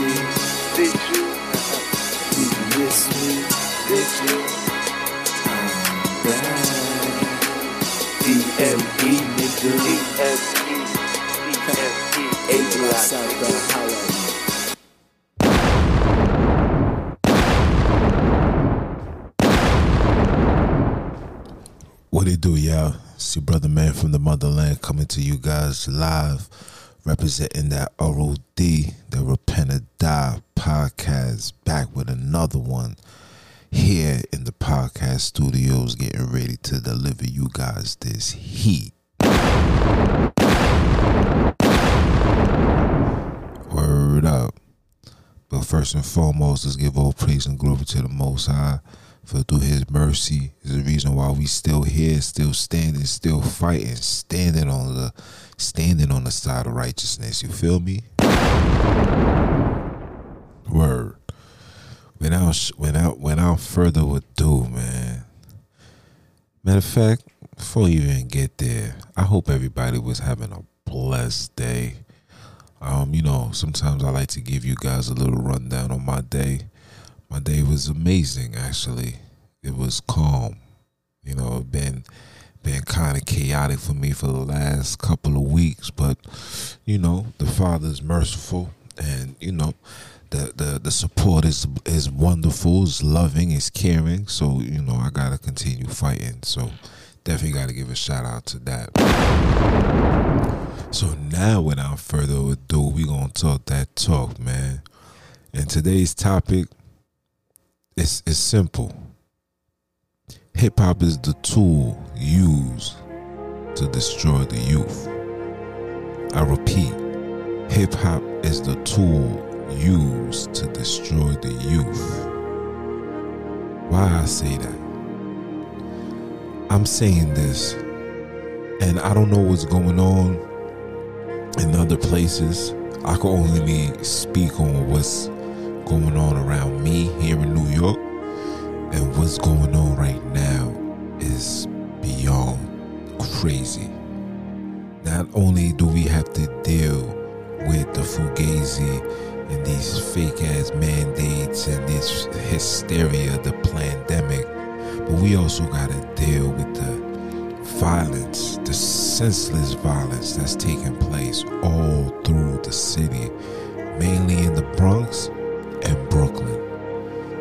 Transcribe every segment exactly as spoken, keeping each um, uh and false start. me? Did you? Did you miss me? Did you? I'm back. D M E, nigga. D M E. D M E. A-Block. South Dog Hollow. What it do, y'all? It's your brother, man, from the motherland, coming to you guys live, representing that R O D, the Repent or Die Podcast, back with another one here in the podcast studios, getting ready to deliver you guys this heat. Word up. But first and foremost, let's give all praise and glory to the Most High. For through his mercy is the reason why we still here, still standing, still fighting, standing on the standing on the side of righteousness. You feel me? Word. Without without without further ado, man. Matter of fact, before you even get there, I hope everybody was having a blessed day. Um, you know, sometimes I like to give you guys a little rundown on my day. My day was amazing, actually. It was calm. You know, it's been, been kind of chaotic for me for the last couple of weeks. But, you know, the Father's merciful. And, you know, the, the, the support is is wonderful. It's loving. It's caring. So, you know, I got to continue fighting. So, definitely got to give a shout out to that. So, now, without further ado, we're going to talk that talk, man. And today's topic... It's, it's simple. Hip-hop is the tool used to destroy the youth. I repeat, hip-hop is the tool used to destroy the youth. Why I say that? I'm saying this, and I don't know what's going on in other places. I can only speak on what's going on around me here in New York, and what's going on right now is beyond crazy. Not only do we have to deal with the fugazi and these fake ass mandates and this hysteria, the pandemic, but we also gotta deal with the violence, the senseless violence that's taking place all through the city, mainly in the Bronx and Brooklyn.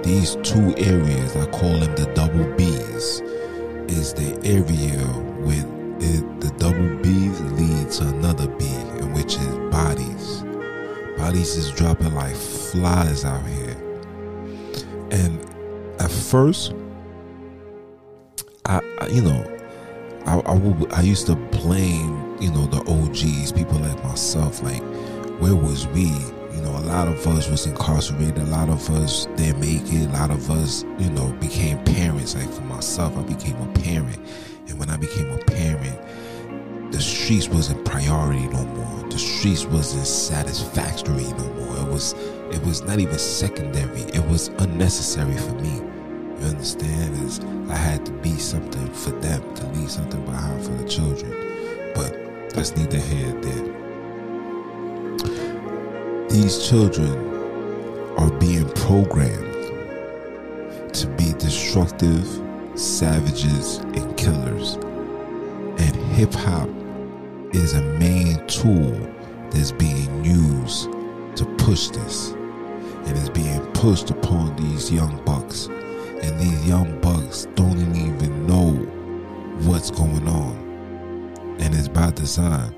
These two areas, I call them the double B's, is the area where it, the double B leads to another B, in which is bodies. Bodies is dropping like flies out here. And at first, I, I you know, I, I, would, I used to blame, you know, the O Gs, people like myself, like, where was we? You know, a lot of us was incarcerated. A lot of us didn't make it. A lot of us, you know, became parents. Like for myself, I became a parent. And when I became a parent, the streets wasn't priority no more. The streets wasn't satisfactory no more. It was, it was not even secondary. It was unnecessary for me. You understand? Is I had to be something for them, to leave something behind for the children. But that's neither here nor there. These children are being programmed to be destructive, savages, and killers. And hip-hop is a main tool that's being used to push this. And it's being pushed upon these young bucks. And these young bucks don't even know what's going on. And it's by design.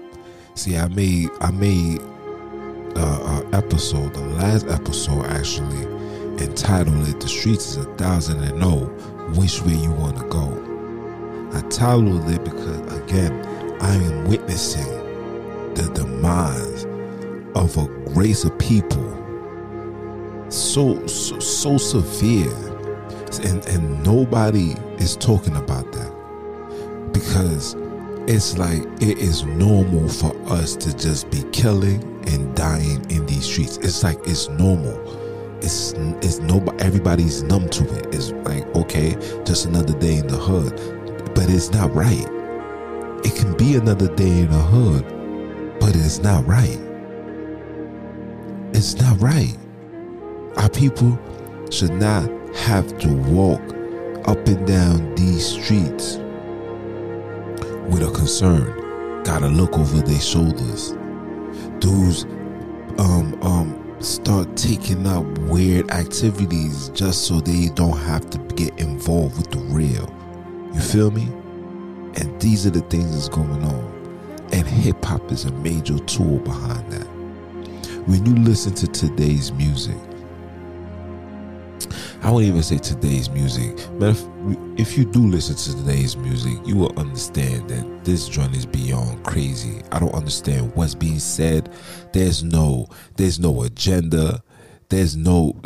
See, I made... I made Uh, uh, episode, the last episode actually, entitled it "The Streets Is a Thousand and Oh, Which Way You Wanna Go." I titled it because, again, I am witnessing the demise of a race of people so so, so severe, and and nobody is talking about that, because it's like it is normal for us to just be killing and dying in these streets. It's like it's normal. It's it's nobody. Everybody's numb to it. It's like, okay, just another day in the hood, but it's not right. It can be another day in the hood, but it's not right. It's not right. people should not have to walk up and down these streets with a concern. Gotta look over their shoulders. Dudes um, um, start taking up weird activities just so they don't have to get involved with the real. You feel me? And these are the things that's going on. And hip hop is a major tool behind that. When you listen to today's music, I wouldn't even say today's music, but if, if you do listen to today's music, you will understand that this joint is beyond crazy. I don't understand what's being said. There's no, there's no agenda. There's no,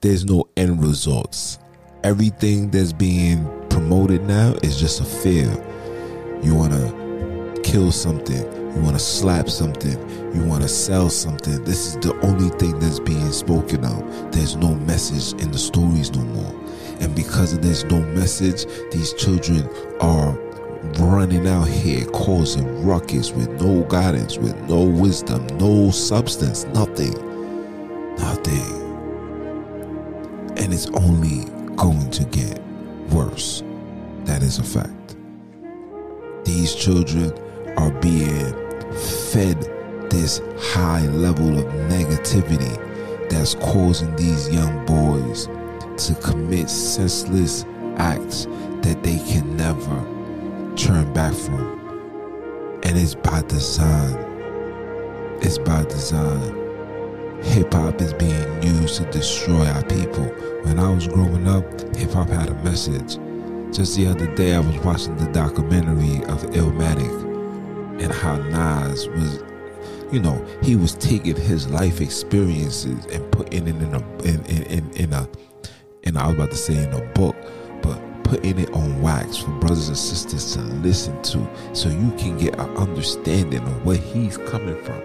there's no end results. Everything that's being promoted now is just a fear. You want to kill something. You want to slap something. You want to sell something. This is the only thing that's being spoken of. There's no message in the stories no more. And because there's no message, these children are running out here causing ruckus with no guidance, with no wisdom, no substance, nothing. Nothing. And it's only going to get worse. That is a fact. These children are being fed this high level of negativity that's causing these young boys to commit senseless acts that they can never turn back from. And it's by design. It's by design. Hip-hop is being used to destroy our people. When I was growing up, hip-hop had a message. Just the other day, I was watching the documentary of Illmatic, and how Nas was, you know, he was taking his life experiences and putting it in a in in in, in a and I was about to say in a book, but putting it on wax for brothers and sisters to listen to, so you can get an understanding of where he's coming from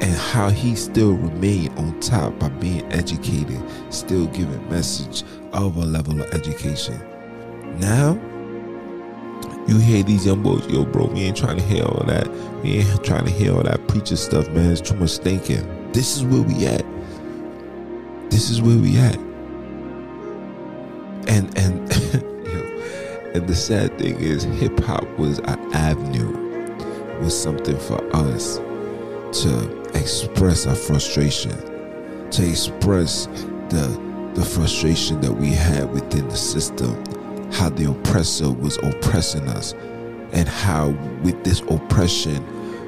and how he still remained on top by being educated, still giving message of a level of education. Now you hear these young boys, yo, bro, we ain't trying to hear all that. We ain't trying to hear all that preacher stuff, man. It's too much thinking. This is where we at. This is where we at. And and you know, and the sad thing is, hip hop was an avenue, was something for us to express our frustration, to express the the frustration that we had within the system. How the oppressor was oppressing us, and how with this oppression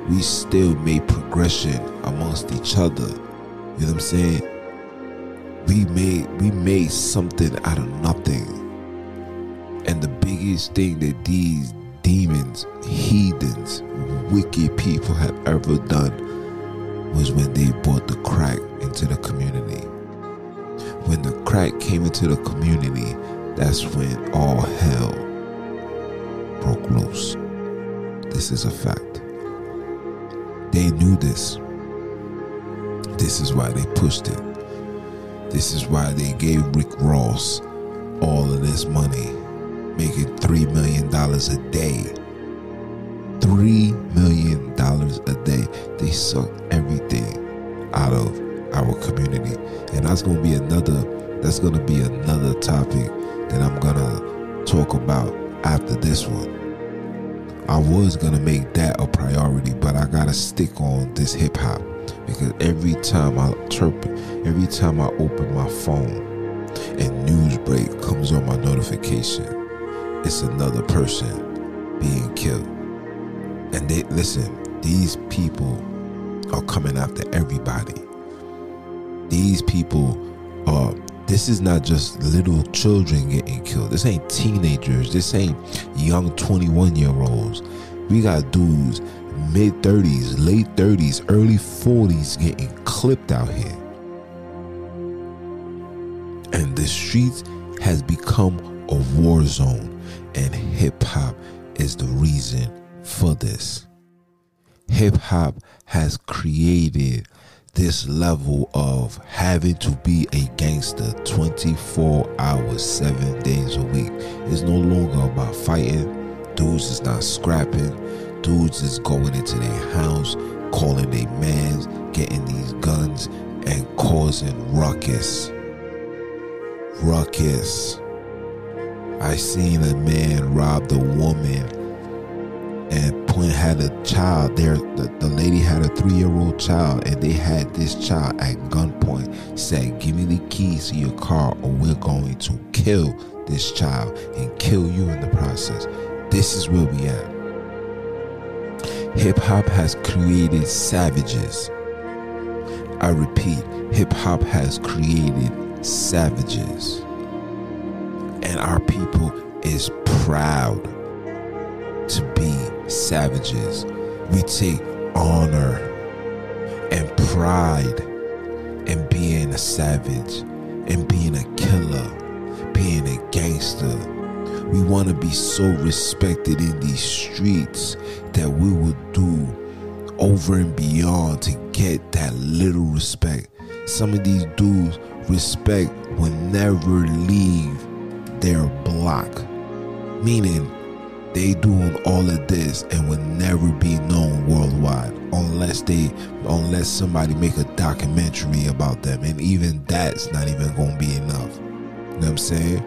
we still made progression amongst each other. You know what I'm saying? We made we made something out of nothing. And the biggest thing that these demons, heathens, wicked people have ever done was when they brought the crack into the community. When the crack came into the community, that's when all hell broke loose. This is a fact. They knew this. This is why they pushed it. This is why they gave Rick Ross all of this money, making three million dollars a day. three million dollars a day. They sucked everything out of our community. And that's going to be another, that's going to be another topic that I'm gonna talk about after this one. I was gonna make that a priority, but I gotta stick on this hip hop, because every time I chirp, every time I open my phone and Newsbreak comes on my notification, it's another person being killed. And they listen, these people are coming after everybody. These people are This is not just little children getting killed. This ain't teenagers. This ain't young twenty-one-year-olds. We got dudes mid-thirties, late thirties, early forties getting clipped out here. And the streets has become a war zone. And hip-hop is the reason for this. Hip-hop has created this level of having to be a gangster twenty-four hours, seven days a week. It's no longer about fighting. Dudes is not scrapping. Dudes is going into their house, calling their mans, getting these guns, and causing ruckus. Ruckus. I seen a man rob the woman and point had a child there. The, the lady had a three-year-old child, and they had this child at gunpoint. Said, "Give me the keys to your car, or we're going to kill this child and kill you in the process." This is where we at. Hip hop has created savages. I repeat, hip hop has created savages. And our people is proud to be savages. We take honor and pride in being a savage, in being a killer, being a gangster. We want to be so respected in these streets that we will do over and beyond to get that little respect. Some of these dudes, respect will never leave their block, meaning they doing all of this and will never be known worldwide unless they unless somebody make a documentary about them, and even that's not even gonna be enough. You know what I'm saying?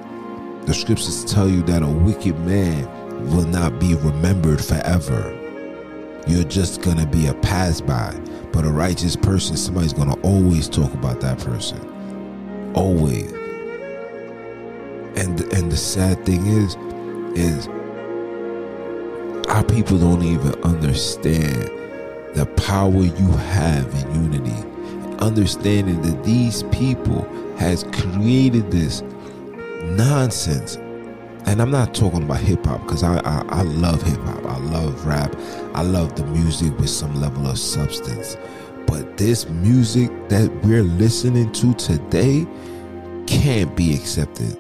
The scriptures tell you that a wicked man will not be remembered forever. You're just gonna be a pass-by. But a righteous person, somebody's gonna always talk about that person, always. And and the sad thing is, is our people don't even understand the power you have in unity. Understanding that these people has created this nonsense. And I'm not talking about hip hop, because I, I, I love hip hop. I love rap. I love the music with some level of substance. But this music that we're listening to today can't be accepted.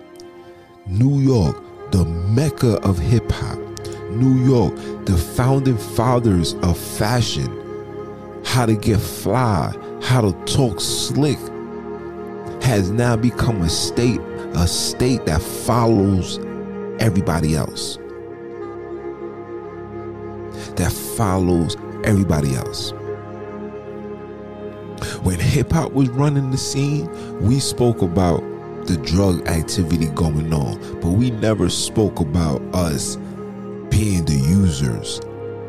New York, the mecca of hip-hop. New York, the founding fathers of fashion. How to get fly, how to talk slick, has now become a state, a state that follows everybody else. That follows everybody else. When hip-hop was running the scene, we spoke about the drug activity going on, but we never spoke about us being the users.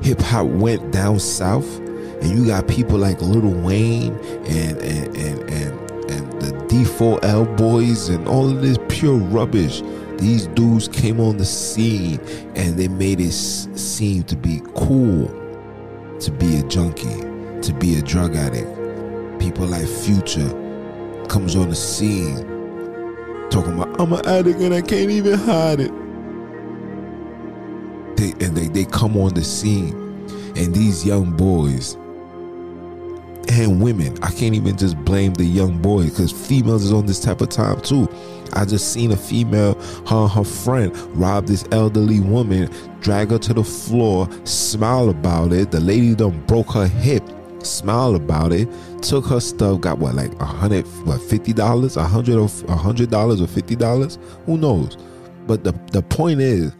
Hip hop went down south, and you got people like Lil Wayne and and and and, and the D four L boys and all of this pure rubbish. These dudes came on the scene and they made it seem to be cool to be a junkie, to be a drug addict. People like Future comes on the scene talking about, "I'm an addict and I can't even hide it." They, and they, they come on the scene, and these young boys and women, I can't even just blame the young boys, because females is on this type of time too. I just seen a female, her and her friend rob this elderly woman, drag her to the floor, smile about it. The lady done broke her hip, smile about it, took her stuff, got what, like a hundred what fifty dollars, a hundred dollars or fifty dollars, who knows. But the the point is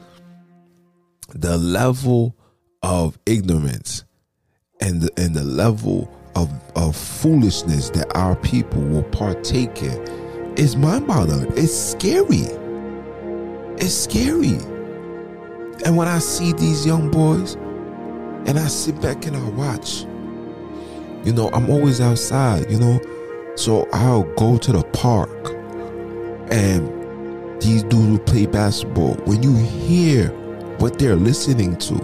the level of ignorance and the, and the level of of foolishness that our people will partake in is mind-boggling. It's scary it's scary. And when I see these young boys and I sit back and I watch, you know, I'm always outside, you know, so I'll go to the park and these dudes will play basketball. When you hear what they're listening to,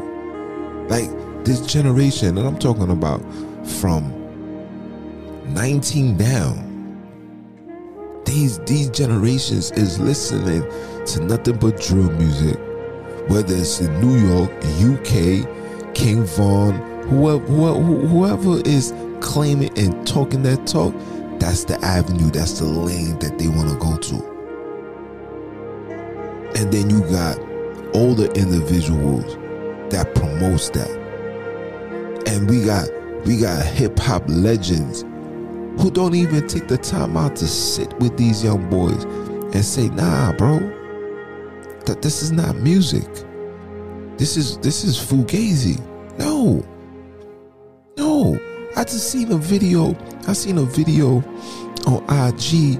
like this generation that I'm talking about from nineteen down, these, these generations is listening to nothing but drill music, whether it's in New York, U K, King Von, whoever, whoever, whoever is claiming and talking that talk, that's the avenue, that's the lane that they want to go to. And then you got older individuals that promotes that. And we got we got hip hop legends who don't even take the time out to sit with these young boys and say, "Nah, bro, that this is not music. This is this is fugazi." No. No. I I just seen a video. I seen a video on I G,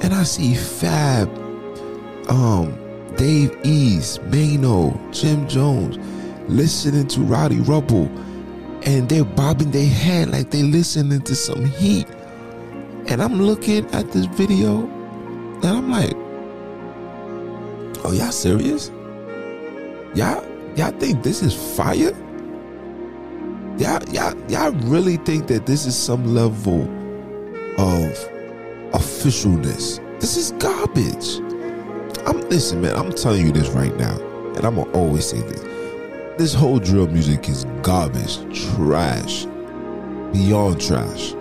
and I see Fab, um, Dave East, Maino, Jim Jones listening to Roddy Rubble, and they're bobbing their head like they listening to some heat. And I'm looking at this video, and I'm like, "Oh, y'all serious? Y'all, y'all think this is fire? Y'all, y'all, y'all really think that this is some level of officialness? This is garbage." I'm listen, man. I'm telling you this right now, and I'm gonna always say this: this whole drill music is garbage, trash, beyond trash.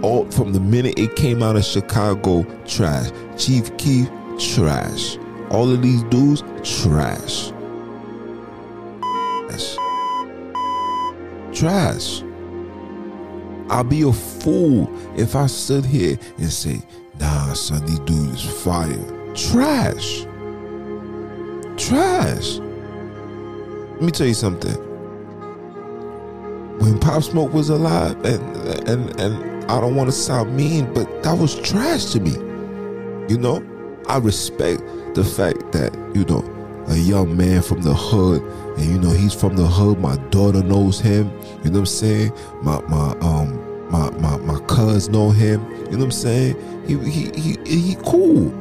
All from the minute it came out of Chicago, trash. Chief Keef, trash. All of these dudes, trash, trash. Trash. I'll be a fool if I stood here and say, "Nah, son, these dudes is fire." Trash. Trash. Let me tell you something. When Pop Smoke was alive, and and and I don't want to sound mean, but that was trash to me. You know, I respect the fact that, you know, a young man from the hood, and you know he's from the hood. My daughter knows him. You know what I'm saying? My my um my my my cuz know him. You know what I'm saying? He he he he cool.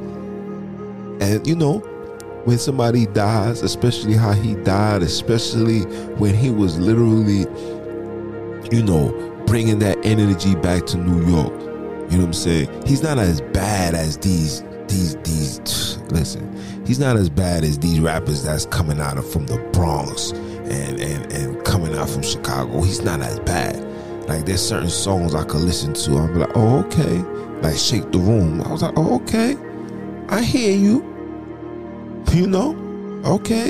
And you know, when somebody dies, especially how he died, especially when he was literally, you know, bringing that energy back to New York. You know what I'm saying? He's not as bad as these these these. Listen, he's not as bad as these rappers that's coming out of from the Bronx and and and coming out from Chicago. He's not as bad. Like, there's certain songs I could listen to. I'm like, oh, okay. Like Shake the Room. I was like, oh, okay. I hear you. You know, okay.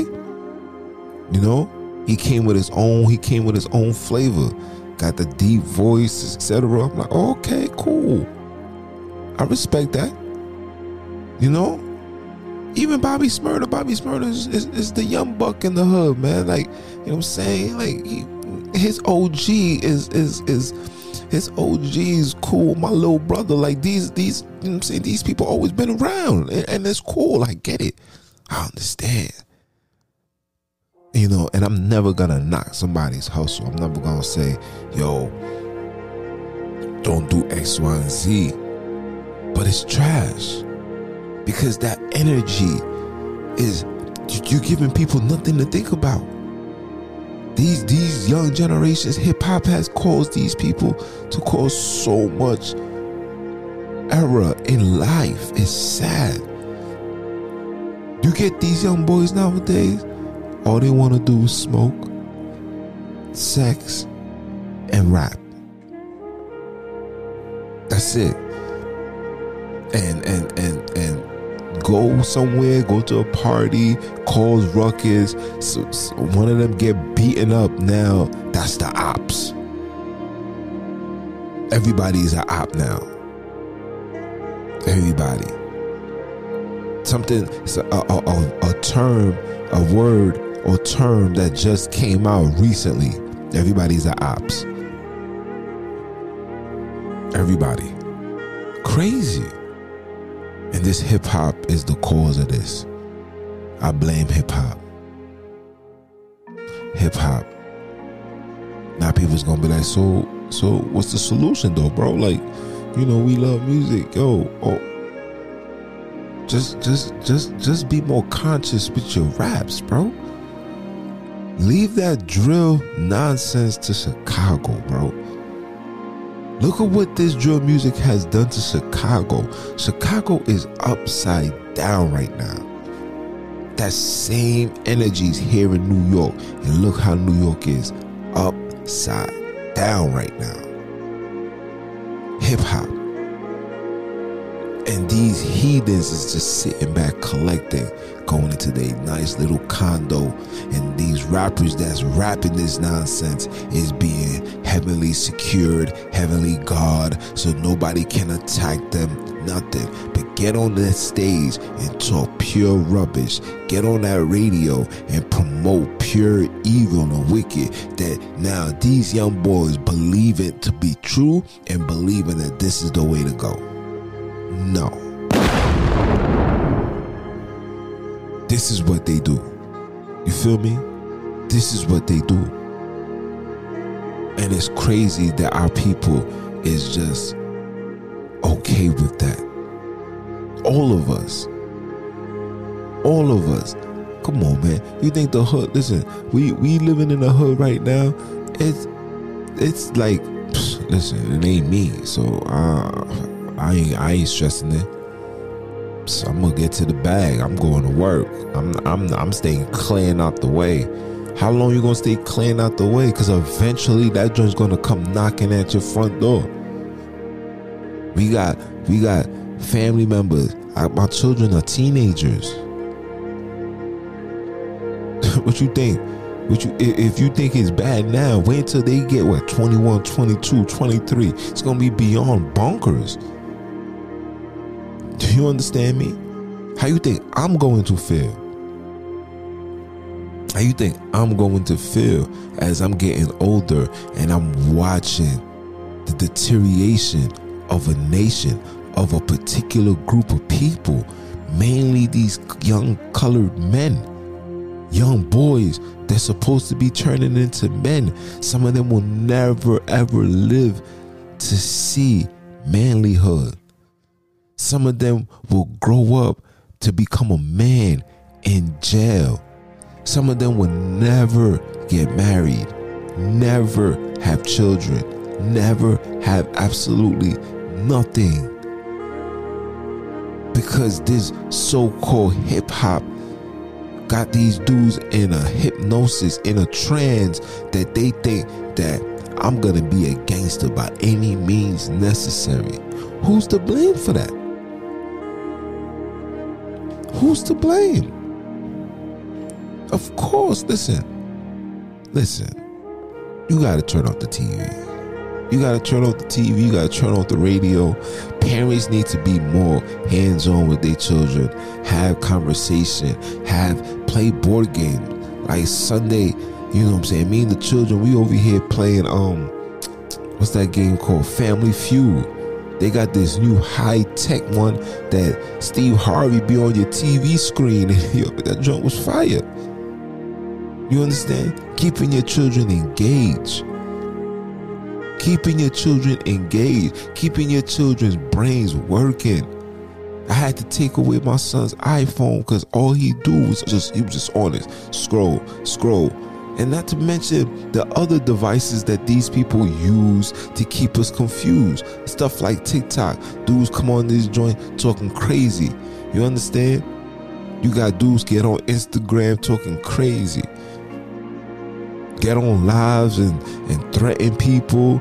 You know, he came with his own. He came with his own flavor. Got the deep voice, et cetera. I'm like, oh, okay, cool. I respect that. You know, even Bobby Shmurda. Bobby Shmurda is, is, is the young buck in the hood, man. Like, you know what I'm saying? Like, he, his O G is is is his O G is cool. My little brother. Like these these. You know what I'm saying? These people always been around, and, and it's cool. I get it. I understand. You know, and I'm never gonna knock somebody's hustle. I'm never gonna say, yo, don't do X, Y, and Z. But it's trash. Because that energy is, you're giving people nothing to think about. These these young generations, hip-hop has caused these people to cause so much error in life. It's sad. You get these young boys nowadays, all they want to do is smoke, sex, and rap. That's it. And and and and go somewhere, go to a party, cause ruckus. So, so one of them get beaten up. Now that's the ops. Everybody's an op now. Everybody. Something, a, a, a, a term, a word or term that just came out recently. Everybody's an ops. Everybody. Crazy. And this hip hop is the cause of this. I blame hip hop. Hip hop. Now people's gonna be like, so, so what's the solution though, bro? Like, you know, we love music, yo. Oh, just, just, just, just be more conscious with your raps, bro. Leave that drill nonsense to Chicago, bro. Look at what this drill music has done to Chicago. Chicago is upside down right now. That same energy is here in New York. And look how New York is upside down right now. Hip hop. And these heathens is just sitting back collecting, going into their nice little condo. And these rappers that's rapping this nonsense is being heavenly secured, heavenly guard, so nobody can attack them, nothing. But get on the stage and talk pure rubbish. Get on that radio and promote pure evil and wicked that now these young boys believe it to be true and believing that this is the way to go. No. This is what they do. You feel me? This is what they do. And it's crazy that our people is just okay with that. All of us. All of us. Come on, man. You think the hood, listen, we, we living in the hood right now. It's, it's like, pfft, listen, it ain't me. So, uh... I ain't, I ain't stressing it. So I'm gonna get to the bag. I'm going to work. I'm I'm I'm staying clean out the way. How long you gonna stay clean out the way? Cause eventually that joint's gonna come knocking at your front door. We got we got family members. I, my children are teenagers. What you think? Which you, if you think it's bad now, wait until they get what, twenty-one, twenty-two, twenty-three. It's gonna be beyond bonkers. Do you understand me? How you think I'm going to feel? How you think I'm going to feel as I'm getting older and I'm watching the deterioration of a nation, of a particular group of people, mainly these young colored men, young boys that's supposed to be turning into men. Some of them will never ever live to see manlyhood. Some of them will grow up to become a man in jail. Some of them will never get married, never have children, never have absolutely nothing. Because this so-called hip-hop got these dudes in a hypnosis, in a trance, that they think that I'm gonna be a gangster by any means necessary. Who's to blame for that? Who's to blame? Of course, listen. Listen. You gotta turn off the T V. You gotta turn off the T V. You gotta turn off the radio. Parents need to be more hands-on with their children. Have conversation. Have play board games. Like Sunday, you know what I'm saying? Me and the children, we over here playing, um, what's that game called? Family Feud. They got this new high-tech one that Steve Harvey be on your T V screen. Yo, that joint was fire. You understand? Keeping your children engaged. Keeping your children engaged. Keeping your children's brains working. I had to take away my son's iPhone because all he do was just, he was just on it. Scroll, scroll. And not to mention the other devices that these people use to keep us confused. Stuff like TikTok. Dudes come on this joint talking crazy. You understand? You got dudes get on Instagram talking crazy. Get on lives and, and threaten people,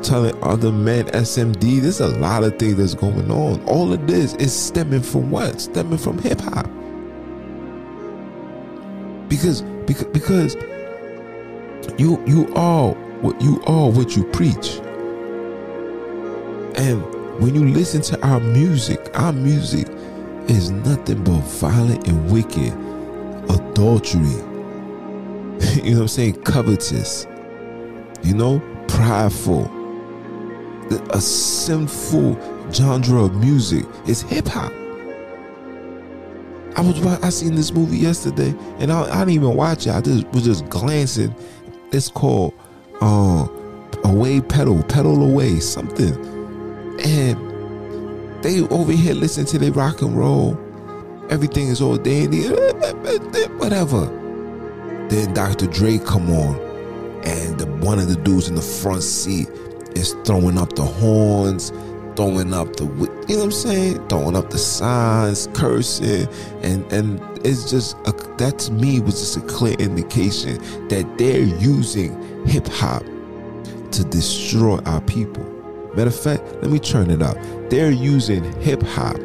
telling other men S M D. There's a lot of things that's going on. All of this is stemming from what? Stemming from hip hop. Because, because, because. You you are what you are what you preach. And when you listen to our music, our music is nothing but violent and wicked, adultery. You know what I'm saying? Covetous. You know, prideful. A sinful genre of music is hip hop. I was I seen this movie yesterday, and I, I didn't even watch it. I just was just glancing. It's called uh, Away Pedal, Pedal Away, something. And they over here listen to their rock and roll. Everything is all day and day, whatever. Then Doctor Dre come on, and the, one of the dudes in the front seat is throwing up the horns, throwing up the, you know what I'm saying? Throwing up the signs, cursing, and and it's just, a, that to me was just a clear indication that they're using hip hop to destroy our people. Matter of fact, let me turn it up. they're using hip hop.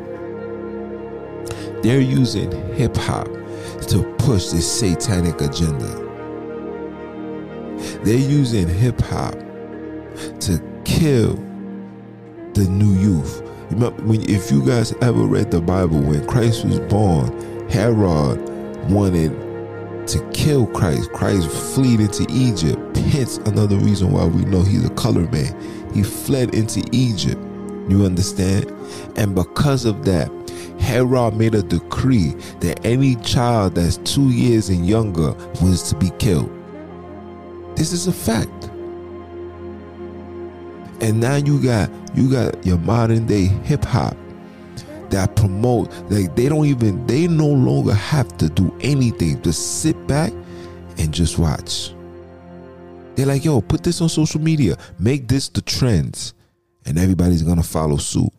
They're using hip hop to push this satanic agenda. They're using hip hop to kill the new youth. Remember, when, if you guys ever read the Bible, when Christ was born, Herod wanted to kill Christ. Christ fled into Egypt. Hence, another reason why we know he's a colored man. He fled into Egypt. You understand? And because of that, Herod made a decree that any child that's two years and younger was to be killed. This is a fact. And now you got you got your modern day hip hop that promote, like they don't even they no longer have to do anything. Just sit back and just watch. They're like, yo, put this on social media. Make this the trends. And everybody's gonna follow suit.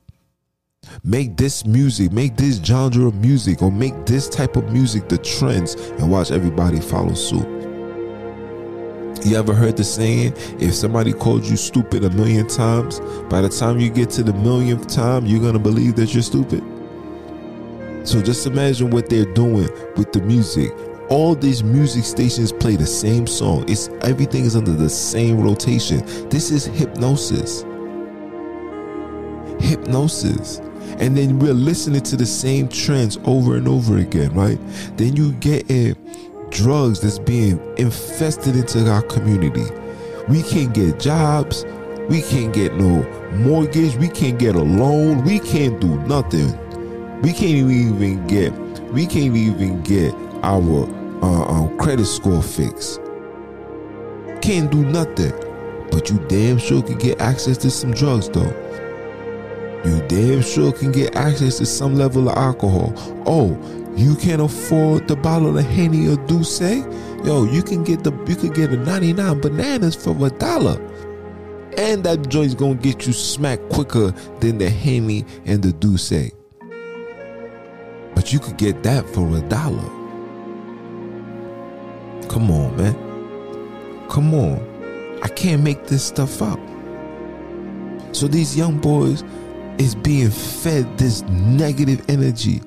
Make this music, make this genre of music, or make this type of music the trends, and watch everybody follow suit. You ever heard the saying, if somebody called you stupid a million times, by the time you get to the millionth time, you're gonna believe that you're stupid? So just imagine what they're doing with the music. All these music stations play the same song. It's everything is under the same rotation. This is hypnosis. Hypnosis. And then we're listening to the same trends over and over again, right? Then you get in drugs that's being infested into our community. We can't get jobs. We can't get no mortgage. We can't get a loan. We can't do nothing. We can't even get, we can't even get our, uh, our credit score fixed. Can't do nothing. But you damn sure can get access to some drugs though. You damn sure can get access to some level of alcohol. Oh, you can't afford the bottle of Henny or Douce? Yo, you can get the you can get a ninety-nine bananas for a dollar. And that joint's gonna get you smacked quicker than the Henny and the Douce. But you could get that for a dollar. Come on, man. Come on. I can't make this stuff up. So these young boys is being fed this negative energy.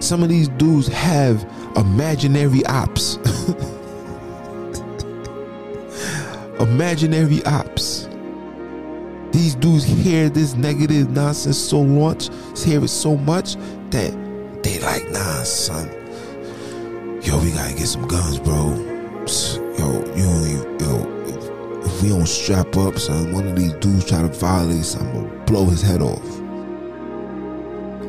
Some of these dudes have imaginary ops. Imaginary ops. These dudes hear this negative nonsense so much, hear it so much that they like, nah, son. Yo, we gotta get some guns, bro. Yo, you don't even, yo. If we don't strap up, son, one of these dudes try to violate us, I'm gonna blow his head off.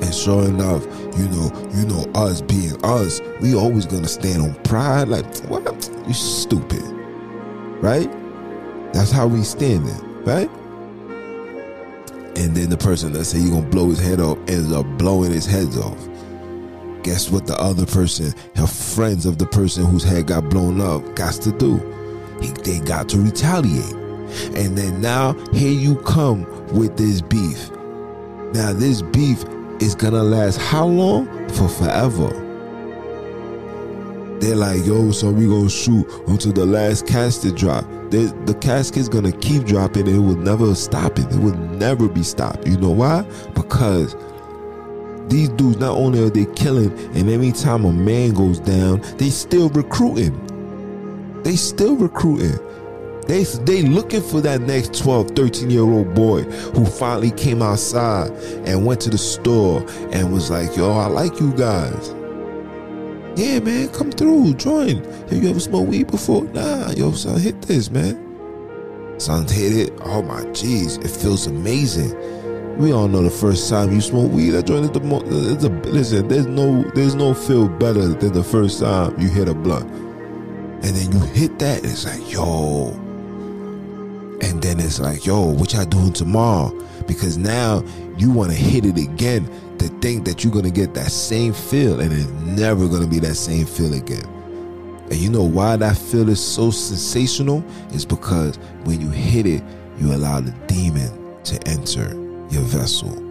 And sure enough, you know, you know, us being us, we always gonna stand on pride. Like, what? You stupid, right? That's how we stand there, right? And then the person that say you gonna blow his head off ends up blowing his heads off. Guess what? The other person, her friends of the person whose head got blown up, got to do. He, they got to retaliate. And then now here you come with this beef. Now this beef is gonna last how long? For forever. They're like, yo, so we gonna shoot until the last casket drop. They, the casket's gonna keep dropping and it will never stop it. It will never be stopped. You know why? Because these dudes, not only are they killing, and every time a man goes down, they still recruiting. They still recruiting. They they looking for that next twelve, thirteen year old boy who finally came outside and went to the store and was like, yo, I like you guys. Yeah, man, come through, join. Have you ever smoked weed before? Nah, yo, son, hit this, man. Son, hit it. Oh my jeez, it feels amazing. We all know the first time you smoke weed, I joined it the most. Listen, there's no there's no feel better than the first time you hit a blunt. And then you hit that, and it's like, yo. And then it's like, yo, what y'all doing tomorrow? Because now you want to hit it again to think that you're going to get that same feel, and it's never going to be that same feel again. And you know why that feel is so sensational? It's because when you hit it, you allow the demon to enter your vessel.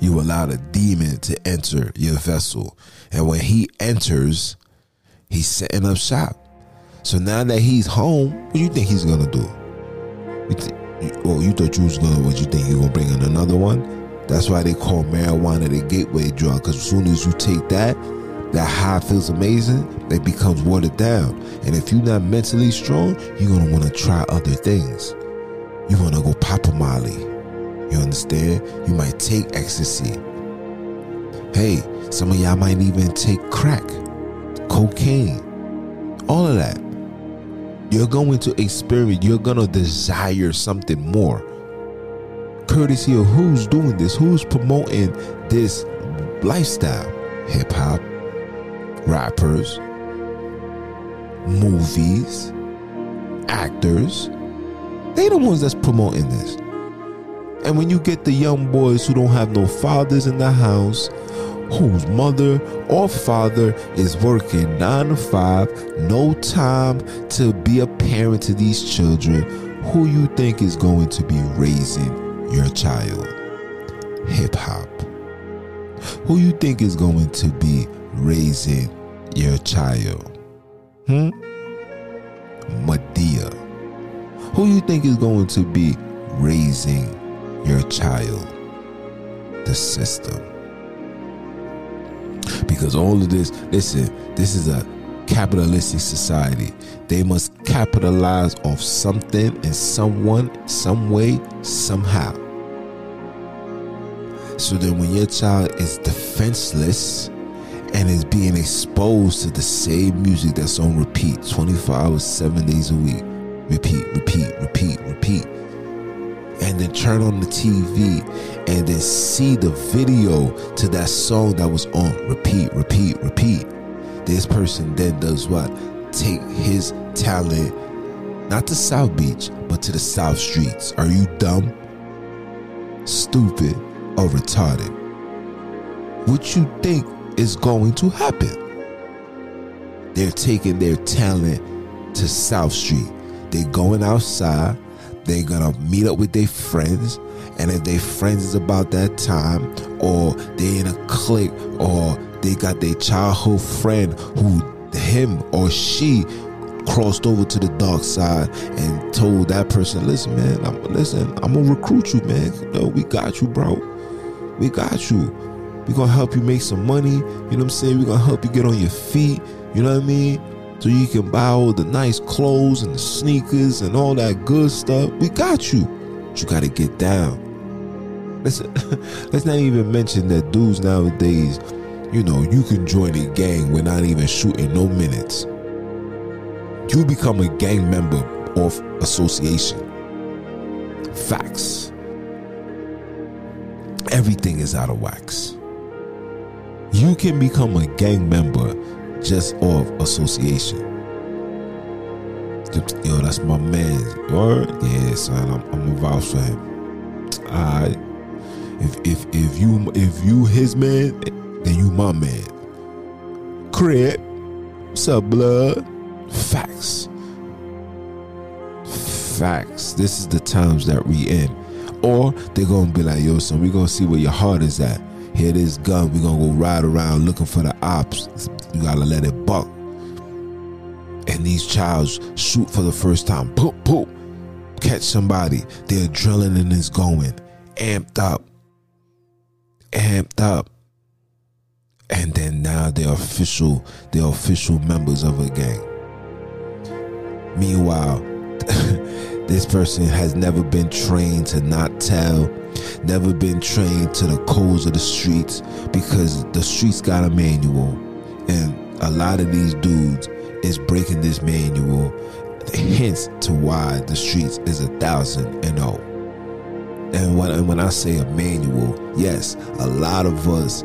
You allow the demon to enter your vessel. And when he enters, he's setting up shop. So now that he's home, what do you think he's gonna do? You th- you, oh, you thought you was gonna, what you think you're gonna bring in another one? That's why they call marijuana the gateway drug, because as soon as you take that, that high feels amazing, it becomes watered down. And if you're not mentally strong, you're gonna wanna try other things. You wanna go pop a molly. You understand? You might take ecstasy. Hey, some of y'all might even take crack, cocaine, all of that. You're going to experience, you're gonna desire something more. Courtesy of who's doing this, who's promoting this lifestyle? Hip hop, rappers, movies, actors. They the ones that's promoting this. And when you get the young boys who don't have no fathers in the house, whose mother or father is working nine to five, no time to be a parent to these children, who you think is going to be raising your child? Hip hop. Who you think is going to be raising your child? Hmm? Madea. Who you think is going to be raising your child? The system. Because all of this, listen, this is a capitalistic society. They must capitalize off something and someone, some way, somehow. So then when your child is defenseless and is being exposed to the same music that's on repeat twenty-four hours, seven days a week, repeat, repeat, repeat, repeat, and then turn on the T V and then see the video to that song that was on repeat, repeat, repeat. This person then does what? Take his talent, not to South Beach, but to the South Streets. Are you dumb, stupid, or retarded? What you think is going to happen? They're taking their talent to South Street. They're going outside. They're gonna meet up with their friends, and if their friends is about that time, or they in a clique, or they got their childhood friend who him or she crossed over to the dark side and told that person, listen, man, I'm, listen, I'm gonna recruit you, man. Yo, we got you, bro. We got you. We gonna help you make some money. You know what I'm saying? We gonna help you get on your feet. You know what I mean? So you can buy all the nice clothes and the sneakers and all that good stuff. We got you. But you got to get down. Let's, let's not even mention that dudes nowadays, you know, you can join a gang with not even shooting no minutes. You become a gang member of association. Facts. Everything is out of wax. You can become a gang member just of association. Yo, that's my man. Word? Yeah, son, I'm, I'm gonna vouch for him. Alright. If if if you if you his man, then you my man. Crib. What's up, blood? Facts. Facts. This is the times that we in. Or they're gonna be like, yo, son, we gonna see where your heart is at. Here this gun, we gonna go ride around looking for the ops. You gotta let it buck. And these childs shoot for the first time. Poop, poop. Catch somebody. The adrenaline is going. Amped up. Amped up. And then now they're official, they're official members of a gang. Meanwhile, this person has never been trained to not tell, never been trained to the codes of the streets, because the streets got a manual. And a lot of these dudes is breaking this manual, hence to why the streets is a thousand and oh. And when, and when I say a manual, yes, a lot of us,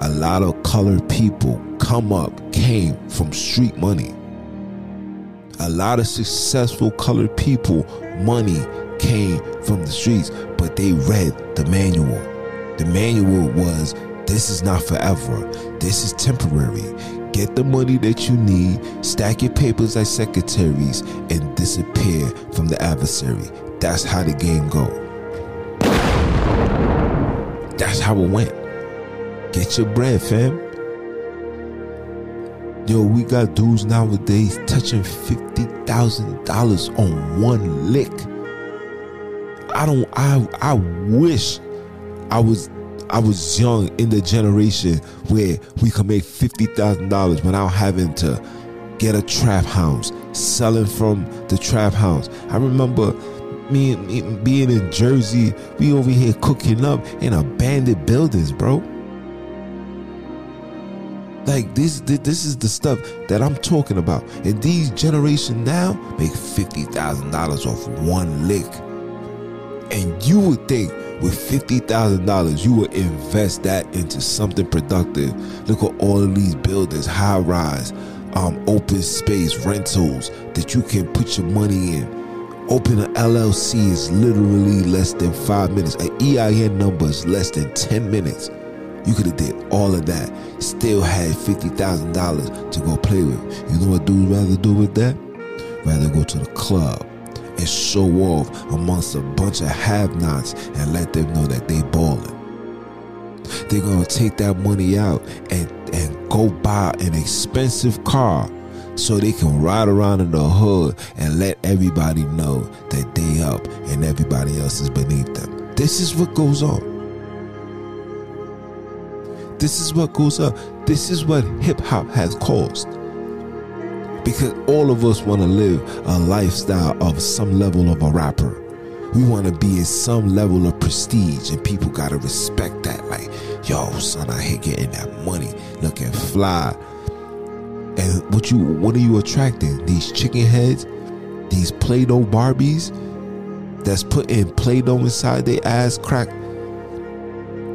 a lot of colored people come up, came from street money. A lot of successful colored people, money came from the streets, but they read the manual. The manual was, this is not forever. This is temporary. Get the money that you need, stack your papers like secretaries, and disappear from the adversary. That's how the game go. That's how it went. Get your bread, fam. Yo, we got dudes nowadays touching fifty thousand dollars on one lick. I don't, I, I wish I was, I was young in the generation where we could make fifty thousand dollars without having to get a trap house, selling from the trap house. I remember me, me being in Jersey, we over here cooking up in abandoned buildings, bro. Like this, this is the stuff that I'm talking about. And these generation now make fifty thousand dollars off one lick. And you would think with fifty thousand dollars, you would invest that into something productive. Look at all of these buildings, high rise, um, open space, rentals that you can put your money in. Open an L L C is literally less than five minutes. An E I N number is less than ten minutes. You could have did all of that. Still had fifty thousand dollars to go play with. You know what dudes rather do with that? Rather go to the club and show off amongst a bunch of have-nots and let them know that they balling. They're going to take that money out and, and go buy an expensive car so they can ride around in the hood and let everybody know that they up and everybody else is beneath them. This is what goes on. This is what goes up. This is what hip-hop has caused. Because all of us want to live a lifestyle of some level of a rapper. We want to be in some level of prestige, and people got to respect that. Like, yo, son, I hate getting that money, looking fly. And what you, what are you attracting? These chicken heads, these Play-Doh Barbies that's putting Play-Doh inside their ass crack,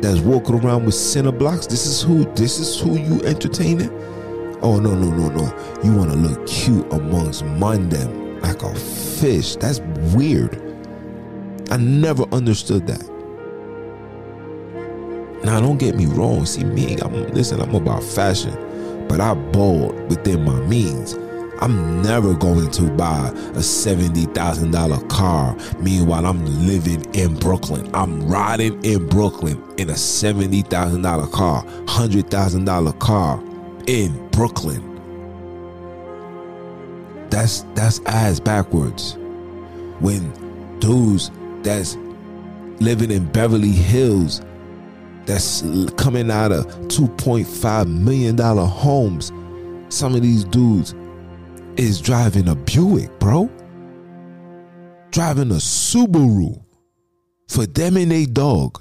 that's walking around with center blocks. This is who, this is who you entertaining? Oh, no, no, no, no. You want to look cute amongst them like a fish. That's weird. I never understood that. Now, don't get me wrong. See, me, I'm, listen, I'm about fashion, but I bought within my means. I'm never going to buy a seventy thousand dollars car. Meanwhile, I'm living in Brooklyn. I'm riding in Brooklyn in a seventy thousand dollars car, one hundred thousand dollars car in Brooklyn. That's that's ass backwards. When dudes that's living in Beverly Hills, that's coming out of two point five million dollars homes, some of these dudes is driving a Buick, bro. Driving a Subaru for them and they dog.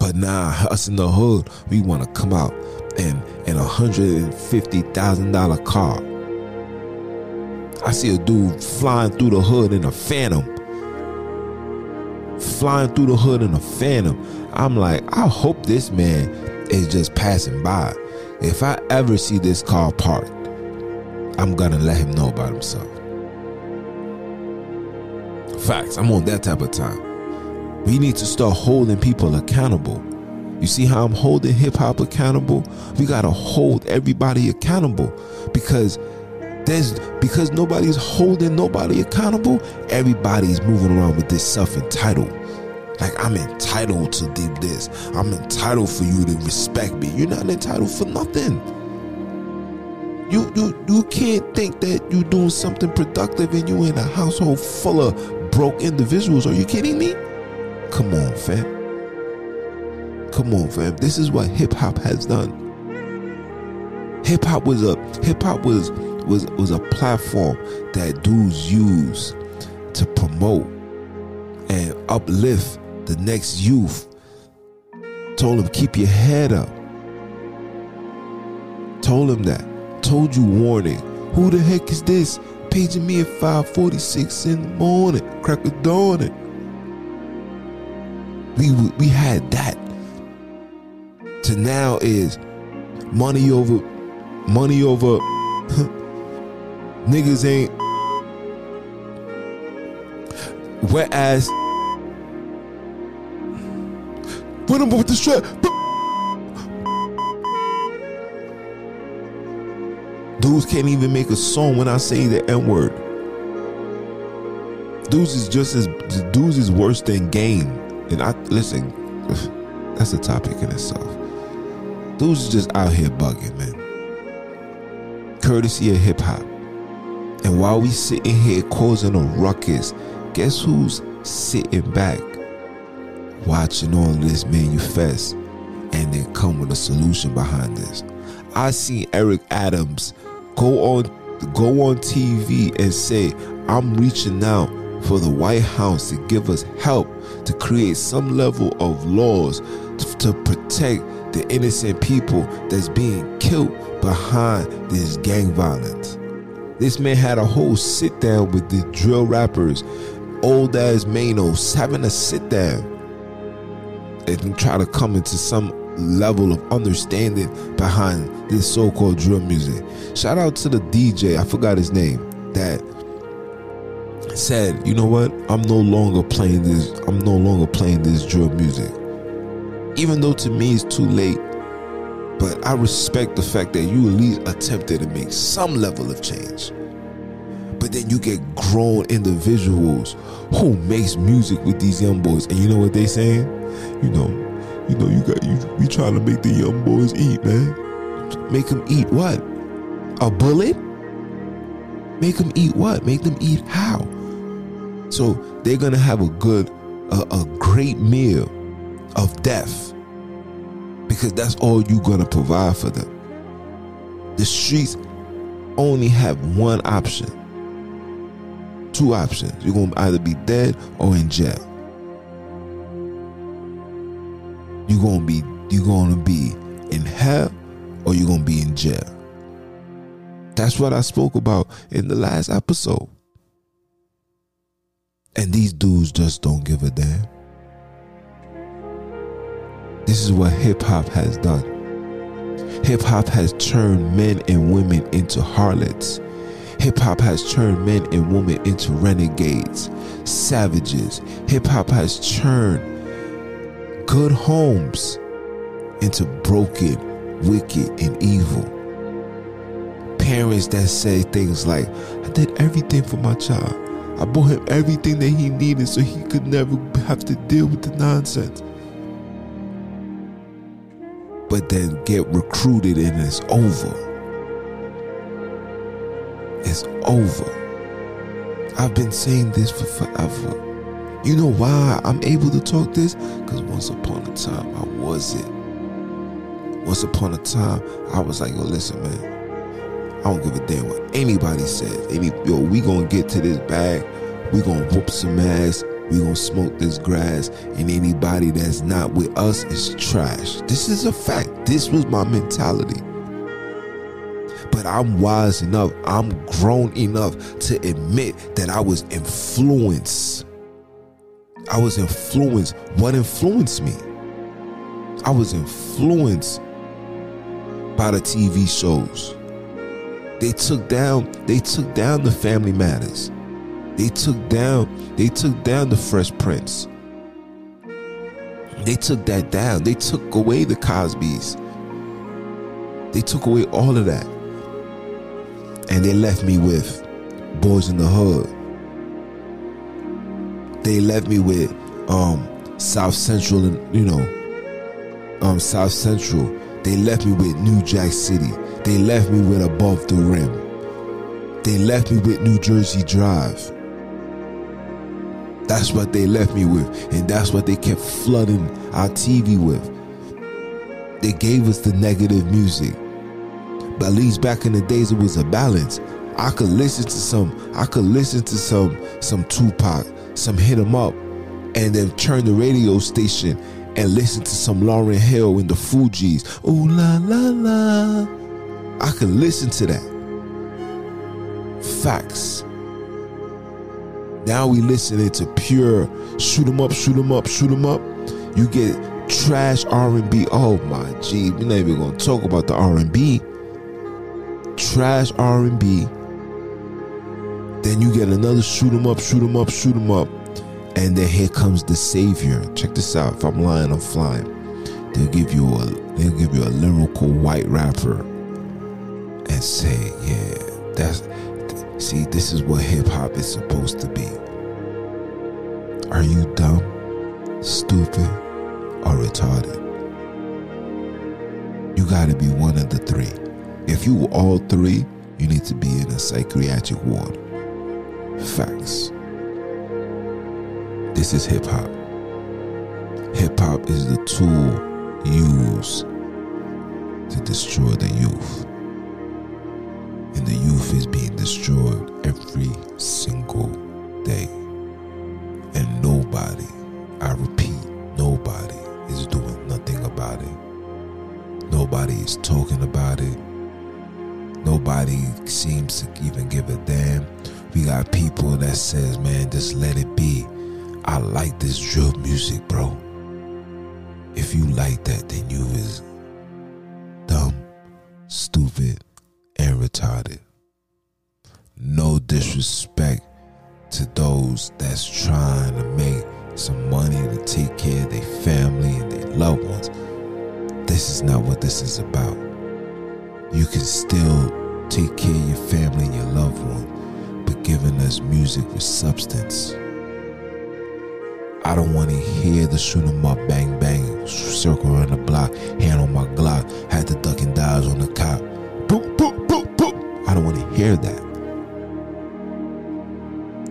But nah, us in the hood, we want to come out and in a one hundred fifty thousand dollars car. I see a dude flying through the hood in a Phantom. Flying through the hood in a Phantom. I'm like, I hope this man is just passing by. If I ever see this car parked, I'm gonna let him know about himself. Facts. I'm on that type of time. We need to start holding people accountable. You see how I'm holding hip hop accountable? We gotta hold everybody accountable, because there's because nobody's holding nobody accountable. Everybody's moving around with this self-entitlement. Like, I'm entitled to do this. I'm entitled for you to respect me. You're not entitled for nothing. You, you you can't think that you're doing something productive and you're in a household full of broke individuals. Are you kidding me? Come on, fam. Come on, fam. This is what hip hop has done. Hip hop was a hip hop was was was a platform that dudes use to promote and uplift the next youth. Told them keep your head up. Told them that. Told you warning. Who the heck is this paging me at five forty-six in the morning? Crack of dawn it. We we had that. To now is money over, money over. Niggas ain't wet ass. What up with the strap? Dudes can't even make a song when I say the N-word. Dudes is just as dudes is worse than game. And I listen, that's a topic in itself. Dudes is just out here bugging, man. courtesy of hip hop. And while we sitting here causing a ruckus, guess who's sitting back, watching all this manifest, and then come with a solution behind this? I seen Eric Adams go on go on T V and say, I'm reaching out for the White House to give us help to create some level of laws to, to protect the innocent people that's being killed behind this gang violence. This man had a whole sit down with the drill rappers, old ass Maino, having a sit down and try to come into some level of understanding behind this so-called drill music. Shout out to the D J, I forgot his name, that said, you know what, I'm no longer playing this, I'm no longer playing this drill music. Even though to me it's too late, but I respect the fact that you at least attempted to make some level of change. But then you get grown individuals who makes music with these young boys, and you know what they saying? You know, you know, you got you. We trying to make the young boys eat, man. Make them eat what? A bullet? Make them eat what? Make them eat how? So they're gonna have a good, a, a great meal of death, because that's all you're gonna provide for them. The streets only have one option, two options. You're gonna either be dead or in jail. You're gonna be you're gonna be in hell or you're gonna be in jail. That's what I spoke about in the last episode. And these dudes just don't give a damn. This is what hip hop has done. Hip hop has turned men and women into harlots. Hip hop has turned men and women into renegades, savages. Hip hop has turned good homes into broken, wicked, and evil. Parents that say things like, I did everything for my child. I bought him everything that he needed so he could never have to deal with the nonsense. But then get recruited and it's over. It's over. I've been saying this for forever. You know why I'm able to talk this? Because once upon a time, I wasn't. Once upon a time, I was like, yo, listen, man. I don't give a damn what anybody says. Any, yo, we going to get to this bag. We going to whoop some ass. We going to smoke this grass. And anybody that's not with us is trash. This is a fact. This was my mentality. But I'm wise enough. I'm grown enough to admit that I was influenced. I was influenced. What influenced me? I was influenced by the T V shows. They took down, they took down the Family Matters. They took down, they took down the Fresh Prince. They took that down. They took away the Cosbys. They took away all of that. And they left me with Boys in the Hood. They left me with um, South Central, and you know, um, South Central. They left me with New Jack City. They left me with Above the Rim. They left me with New Jersey Drive. That's what they left me with, and that's what they kept flooding our T V with. They gave us the negative music, but at least back in the days, it was a balance. I could listen to some, I could listen to some, some Tupac. Some hit them up and then turn the radio station and listen to some Lauren Hill and the Fugees. Ooh la la la. I could listen to that. Facts. Now we listening to pure shoot 'em up, shoot 'em up, shoot 'em up. You get trash R and B. Oh my G, we're not even gonna talk about the R and B. Trash R and B. Then you get another shoot 'em up, shoot 'em up, shoot 'em up. And then here comes the savior. Check this out. If I'm lying, I'm flying. They'll give you a they'll give you a lyrical white rapper and say, yeah, that's see, this is what hip hop is supposed to be. Are you dumb, stupid, or retarded? You gotta be one of the three. If you were all three, you need to be in a psychiatric ward. Facts. This is hip hop. Hip hop is the tool used to destroy the youth. And the youth is being destroyed every single day. And nobody, I repeat, nobody is doing nothing about it. Nobody is talking about it. Nobody seems to even give a damn. We got people that says, man, just let it be. I like this drill music, bro. If you like that, then you is dumb, stupid, and retarded. No disrespect to those that's trying to make some money to take care of their family and their loved ones. This is not what this is about. You can still take care of your family and your loved one, but giving us music with substance. I don't want to hear the shoot 'em up, bang, bang, circle around the block, hand on my Glock, had to duck and dive on the cop. Boop, boop, boop, boop. I don't want to hear that.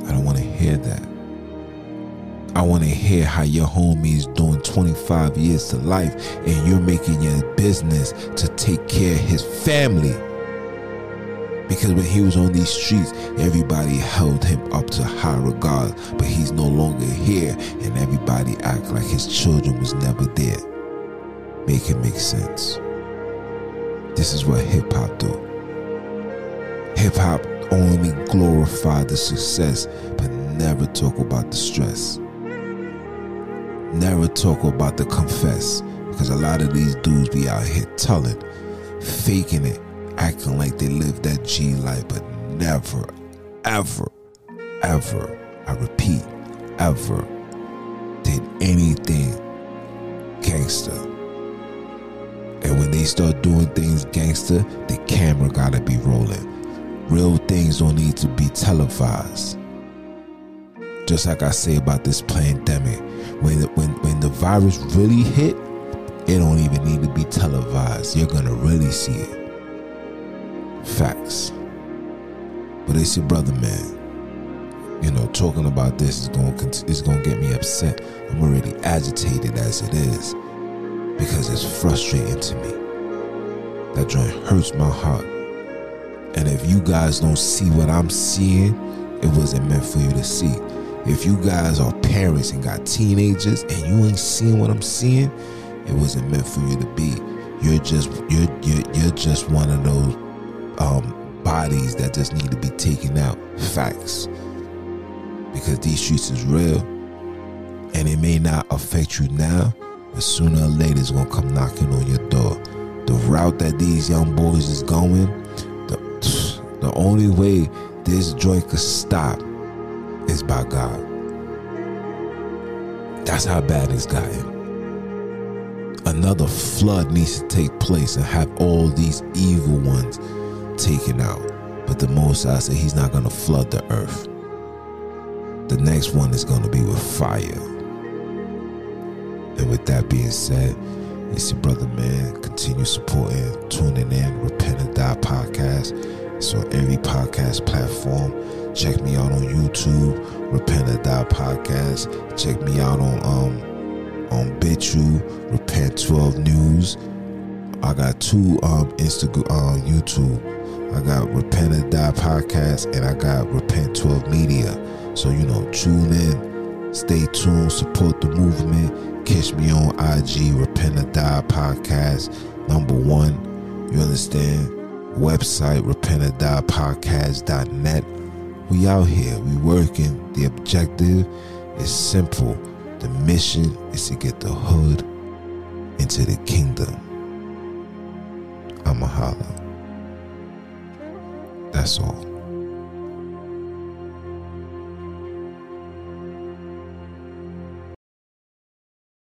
I don't want to hear that. I want to hear how your homies doing twenty-five years to life and you're making your business to take care of his family. Because when he was on these streets, everybody held him up to high regard, but he's no longer here, and everybody act like his children was never there. Make it make sense. This is what hip-hop do. Hip-hop only glorified the success, but never talk about the stress. Never talk about the confess, because a lot of these dudes be out here telling, faking it, acting like they live that G life, but never, ever, ever, I repeat, ever did anything gangster. And when they start doing things gangster, the camera gotta be rolling. Real things don't need to be televised. Just like I say about this pandemic, when when when the virus really hit, it don't even need to be televised. You're gonna really see it. Facts. But it's your brother, man. You know, talking about this is going to it's going to get me upset. I'm already agitated as it is, because it's frustrating to me. That joint hurts my heart. And if you guys don't see what I'm seeing, it wasn't meant for you to see. If you guys are parents and got teenagers and you ain't seeing what I'm seeing, it wasn't meant for you to be. You're just you're you're, you're just one of those Um, bodies that just need to be taken out. Facts. Because these streets is real, and it may not affect you now, but sooner or later it's gonna come knocking on your door. The route that these young boys is going, the, the only way this joint could stop is by God. That's how bad it's gotten. Another flood needs to take place and have all these evil ones taken out. But the Most High said he's not going to flood the earth. The next one is going to be with fire. And with that being said, it's your brother, man. Continue supporting, tuning in, Repent or Die Podcast. It's on every podcast platform. Check me out on YouTube, Repent or Die Podcast. Check me out on um on BitU, Repent twelve News. I got two um, Instagram, uh, YouTube. I got Repent or Die Podcast, and I got Repent twelve Media. So, you know, tune in, stay tuned, support the movement. Catch me on I G, Repent or Die Podcast, number one. You understand? Website, Repent or Die Podcast dot net. We out here. We working. The objective is simple. The mission is to get the hood into the kingdom. I'ma holler. That's all.